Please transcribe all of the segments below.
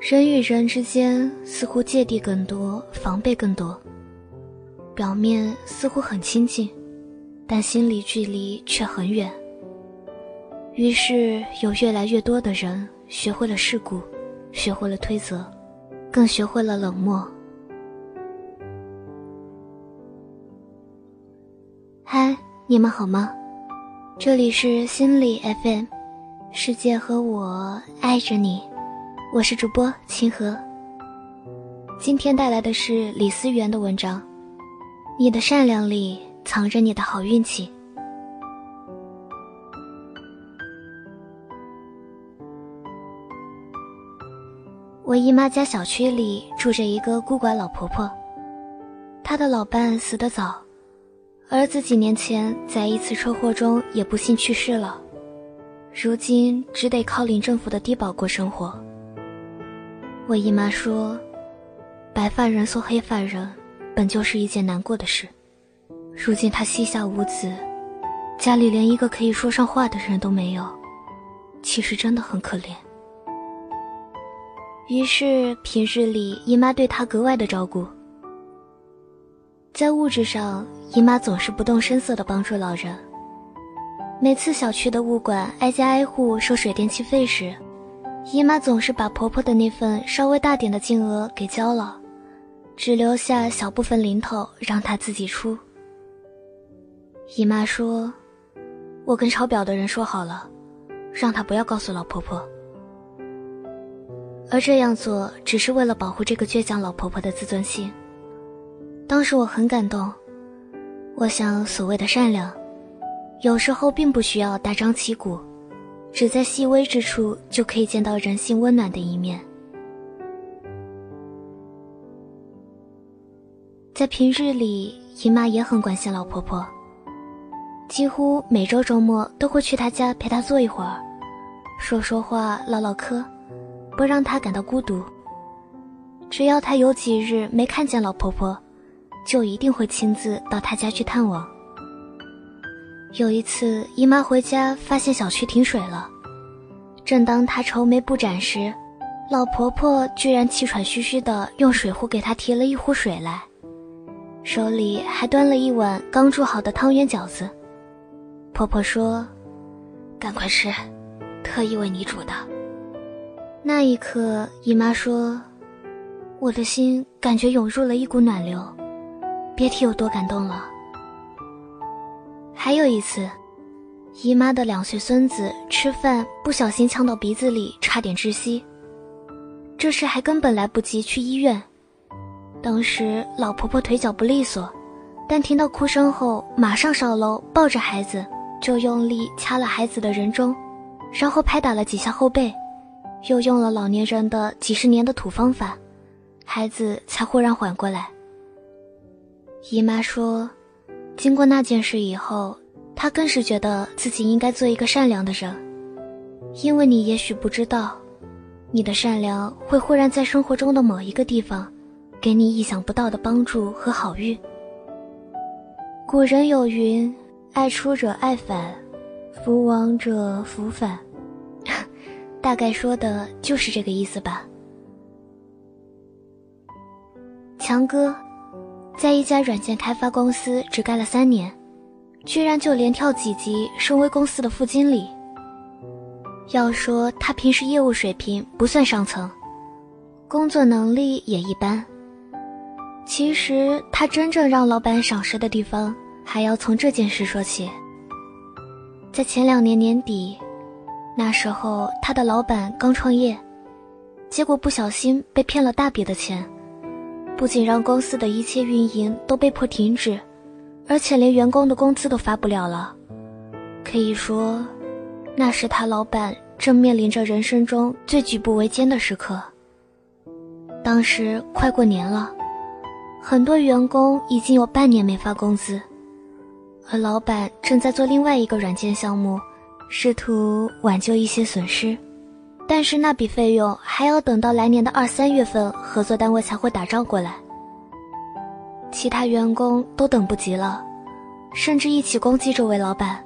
人与人之间似乎芥蒂更多，防备更多，表面似乎很亲近，但心里距离却很远。于是有越来越多的人学会了世故，学会了推责，更学会了冷漠。嗨，你们好吗？这里是心理 FM， 世界和我爱着你，我是主播秦和。今天带来的是李思源的文章，你的善良里藏着你的好运气。我姨妈家小区里住着一个孤寡老婆婆，她的老伴死得早，儿子几年前在一次车祸中也不幸去世了，如今只得靠领政府的低保过生活。我姨妈说，白发人送黑发人本就是一件难过的事，如今她膝下无子，家里连一个可以说上话的人都没有，其实真的很可怜。于是平日里姨妈对她格外的照顾，在物质上姨妈总是不动声色地帮助老人。每次小区的物管挨家挨户收水电气费时，姨妈总是把婆婆的那份稍微大点的金额给交了，只留下小部分零头让她自己出。姨妈说，我跟抄表的人说好了，让她不要告诉老婆婆。而这样做只是为了保护这个倔强老婆婆的自尊心。当时我很感动，我想所谓的善良有时候并不需要大张旗鼓，只在细微之处就可以见到人性温暖的一面。在平日里，姨妈也很关心老婆婆，几乎每周周末都会去她家陪她坐一会儿，说说话唠唠嗑，不让她感到孤独。只要她有几日没看见老婆婆，就一定会亲自到她家去探望。有一次姨妈回家发现小区停水了，正当她愁眉不展时，老婆婆居然气喘吁吁地用水壶给她提了一壶水来，手里还端了一碗刚煮好的汤圆饺子。婆婆说，赶快吃，特意为你煮的。那一刻姨妈说，我的心感觉涌入了一股暖流，别提有多感动了。还有一次，姨妈的2岁孙子吃饭不小心呛到鼻子里，差点窒息，这时还根本来不及去医院。当时老婆婆腿脚不利索，但听到哭声后马上上楼抱着孩子，就用力掐了孩子的人中，然后拍打了几下后背，又用了老年人的几十年的土方法，孩子才忽然缓过来。姨妈说，经过那件事以后，她更是觉得自己应该做一个善良的人，因为你也许不知道，你的善良会忽然在生活中的某一个地方给你意想不到的帮助和好运。古人有云，爱出者爱返，福往者福返大概说的就是这个意思吧。强哥在一家软件开发公司只干了3年，居然就连跳几级升为公司的副经理。要说他平时业务水平不算上层，工作能力也一般，其实他真正让老板赏识的地方还要从这件事说起。在前2年年底，那时候他的老板刚创业，结果不小心被骗了大笔的钱，不仅让公司的一切运营都被迫停止，而且连员工的工资都发不了了。可以说，那时他老板正面临着人生中最举步维艰的时刻。当时快过年了，很多员工已经有半年没发工资，而老板正在做另外一个软件项目，试图挽救一些损失。但是那笔费用还要等到来年的2、3月份，合作单位才会打账过来。其他员工都等不及了，甚至一起攻击这位老板，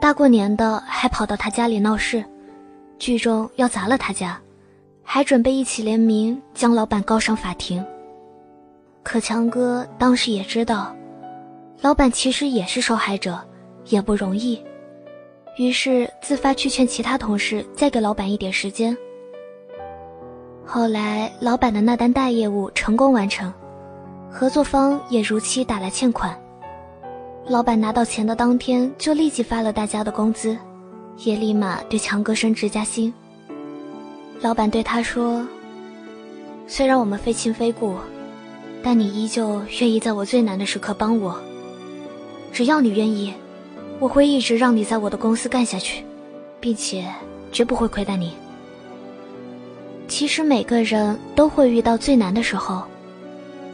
大过年的还跑到他家里闹事，聚众要砸了他家，还准备一起联名将老板告上法庭。可强哥当时也知道，老板其实也是受害者，也不容易，于是自发去劝其他同事再给老板一点时间。后来老板的那单大业务成功完成，合作方也如期打来欠款。老板拿到钱的当天就立即发了大家的工资，也立马对强哥升职加薪。老板对他说，虽然我们非亲非故，但你依旧愿意在我最难的时刻帮我，只要你愿意，我会一直让你在我的公司干下去，并且绝不会亏待你。其实每个人都会遇到最难的时候，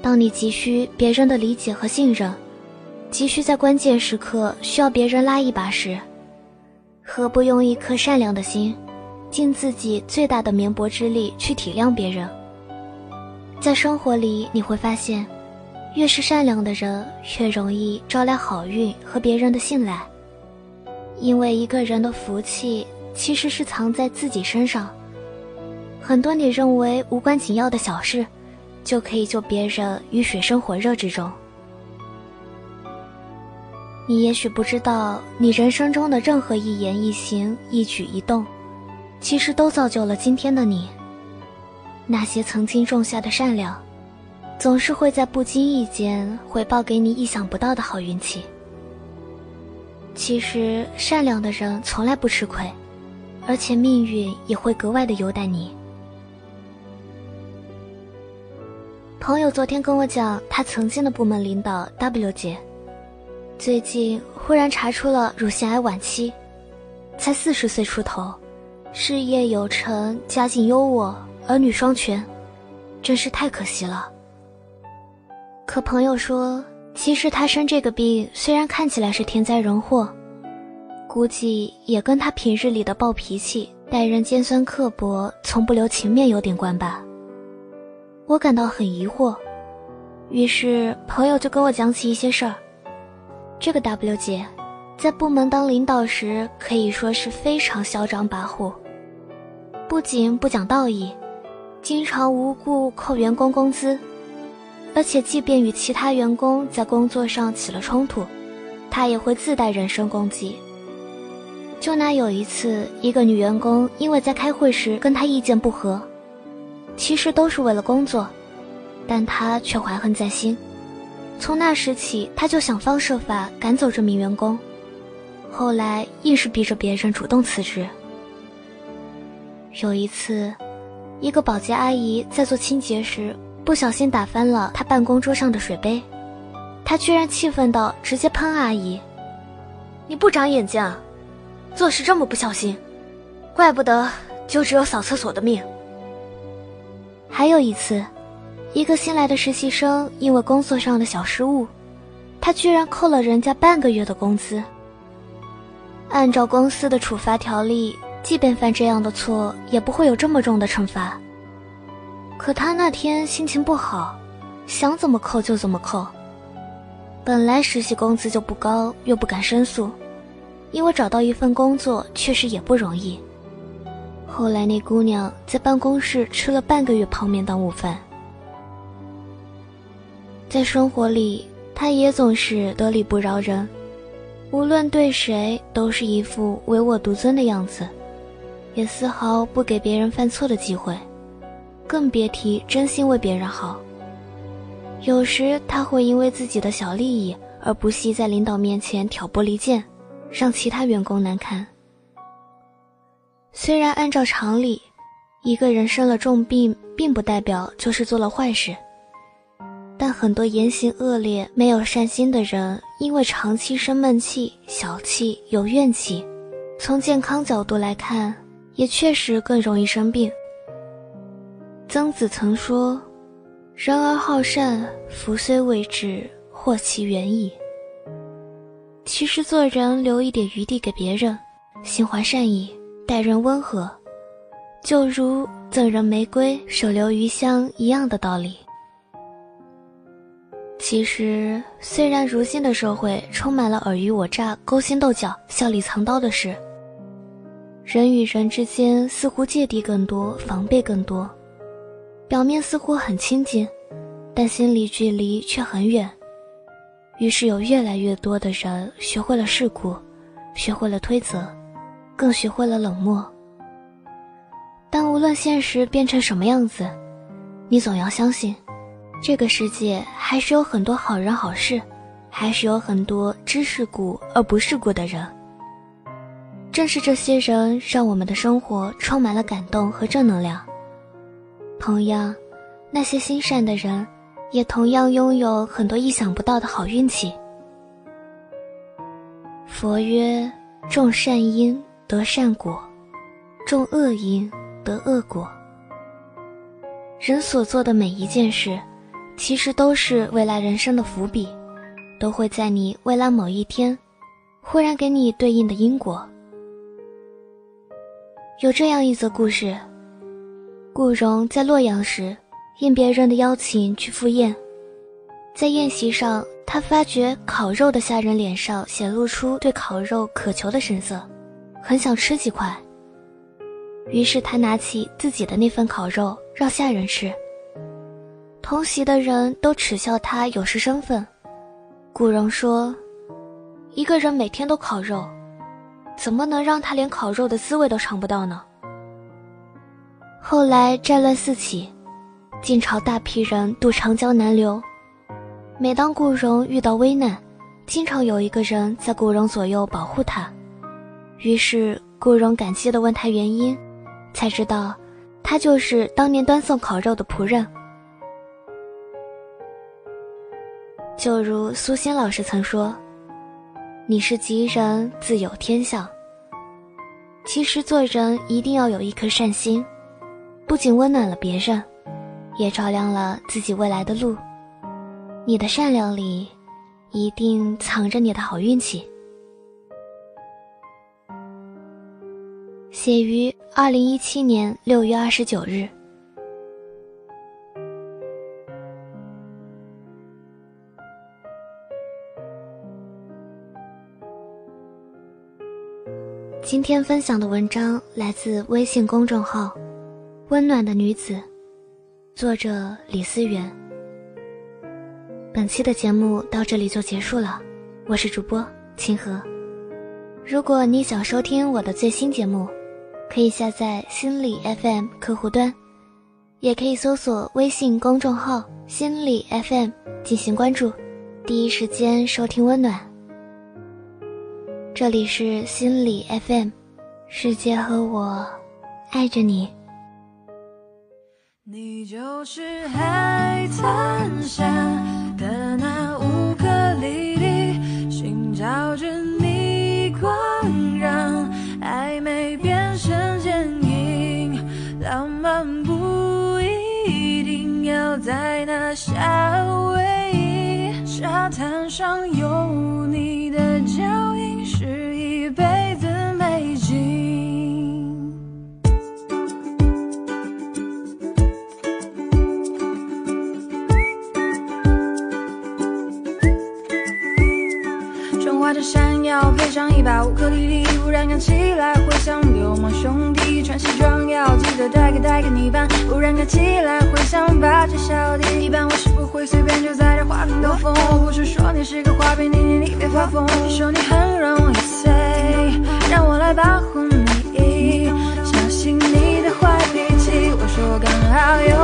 当你急需别人的理解和信任，急需在关键时刻需要别人拉一把时，何不用一颗善良的心，尽自己最大的绵薄之力去体谅别人。在生活里你会发现，越是善良的人越容易招来好运和别人的信赖。因为一个人的福气其实是藏在自己身上，很多你认为无关紧要的小事，就可以救别人于水深火热之中。你也许不知道，你人生中的任何一言一行一举一动，其实都造就了今天的你。那些曾经种下的善良，总是会在不经意间回报给你意想不到的好运气。其实善良的人从来不吃亏，而且命运也会格外的优待你。朋友昨天跟我讲，他曾经的部门领导 W 姐最近忽然查出了乳腺癌晚期，才40岁出头，事业有成，家境优渥，儿女双全，真是太可惜了。可朋友说，其实她生这个病虽然看起来是天灾人祸，估计也跟她平日里的暴脾气、待人尖酸刻薄、从不留情面有点关吧。我感到很疑惑，于是朋友就跟我讲起一些事儿。这个 W 姐在部门当领导时可以说是非常嚣张跋扈，不仅不讲道义，经常无故扣员工工资，而且即便与其他员工在工作上起了冲突，她也会自带人身攻击。就拿有一次一个女员工因为在开会时跟她意见不合，其实都是为了工作，但她却怀恨在心。从那时起，她就想方设法赶走这名员工，后来硬是逼着别人主动辞职。有一次，一个保洁阿姨在做清洁时不小心打翻了她办公桌上的水杯，她居然气愤到直接喷阿姨：“你不长眼睛啊，做事这么不小心，怪不得就只有扫厕所的命。”还有一次，一个新来的实习生因为工作上的小失误，他居然扣了人家半个月的工资。按照公司的处罚条例，即便犯这样的错，也不会有这么重的惩罚。可他那天心情不好，想怎么扣就怎么扣。本来实习工资就不高，又不敢申诉，因为找到一份工作确实也不容易。后来那姑娘在办公室吃了半个月泡面当午饭。在生活里，她也总是得理不饶人，无论对谁都是一副唯我独尊的样子，也丝毫不给别人犯错的机会，更别提真心为别人好。有时他会因为自己的小利益而不惜在领导面前挑拨离间，让其他员工难堪。虽然按照常理，一个人生了重病并不代表就是做了坏事，但很多言行恶劣、没有善心的人，因为长期生闷气、小气、有怨气，从健康角度来看，也确实更容易生病。曾子曾说，人而好善，福虽未至，祸其远矣。其实做人留一点余地给别人，心怀善意，待人温和，就如赠人玫瑰，手留余香一样的道理。其实虽然如今的社会充满了尔虞我诈、勾心斗角、笑里藏刀的事，人与人之间似乎芥蒂更多，防备更多，表面似乎很亲近，但心理距离却很远。于是有越来越多的人学会了世故，学会了推责，更学会了冷漠。但无论现实变成什么样子，你总要相信，这个世界还是有很多好人好事，还是有很多知世故而不世故的人。正是这些人让我们的生活充满了感动和正能量。同样，那些心善的人也同样拥有很多意想不到的好运气。佛曰，种善因得善果，种恶因得恶果。人所做的每一件事，其实都是未来人生的伏笔，都会在你未来某一天忽然给你对应的因果。有这样一则故事，顾荣在洛阳时应别人的邀请去赴宴，在宴席上，他发觉烤肉的下人脸上显露出对烤肉渴求的神色，很想吃几块。于是他拿起自己的那份烤肉让下人吃，同席的人都耻笑他有失身份。顾荣说，一个人每天都烤肉，怎么能让他连烤肉的滋味都尝不到呢？后来战乱四起，晋朝大批人渡长江南流，每当顾荣遇到危难，经常有一个人在顾荣左右保护他。于是顾荣感激地问他原因，才知道他就是当年端送烤肉的仆人。就如苏欣老师曾说，你是吉人自有天相。其实做人一定要有一颗善心，不仅温暖了别人，也照亮了自己未来的路。你的善良里一定藏着你的好运气。写于2017年6月29日。今天分享的文章来自微信公众号温暖的女子，作者李思源。本期的节目到这里就结束了，我是主播秦禾。如果你想收听我的最新节目，可以下载心理 FM 客户端，也可以搜索微信公众号心理 FM 进行关注，第一时间收听温暖。这里是心理 FM， 世界和我爱着你。你就是海滩下的那乌克丽丽，寻找着逆光，让暧昧变成坚硬。浪漫不一定要在那夏威夷沙滩上，有你的脚印是一辈子美景。山药配上一把乌克丽丽，忽然想起来会像流氓兄弟，穿西装要记得带个泥板，忽然想起来会像八戒小弟。一般我是不会随便就在这花瓶兜风，我不是说你是个花瓶，你别发疯。你说你很容易碎，让我来保护你，小心你的坏脾气。我说刚好有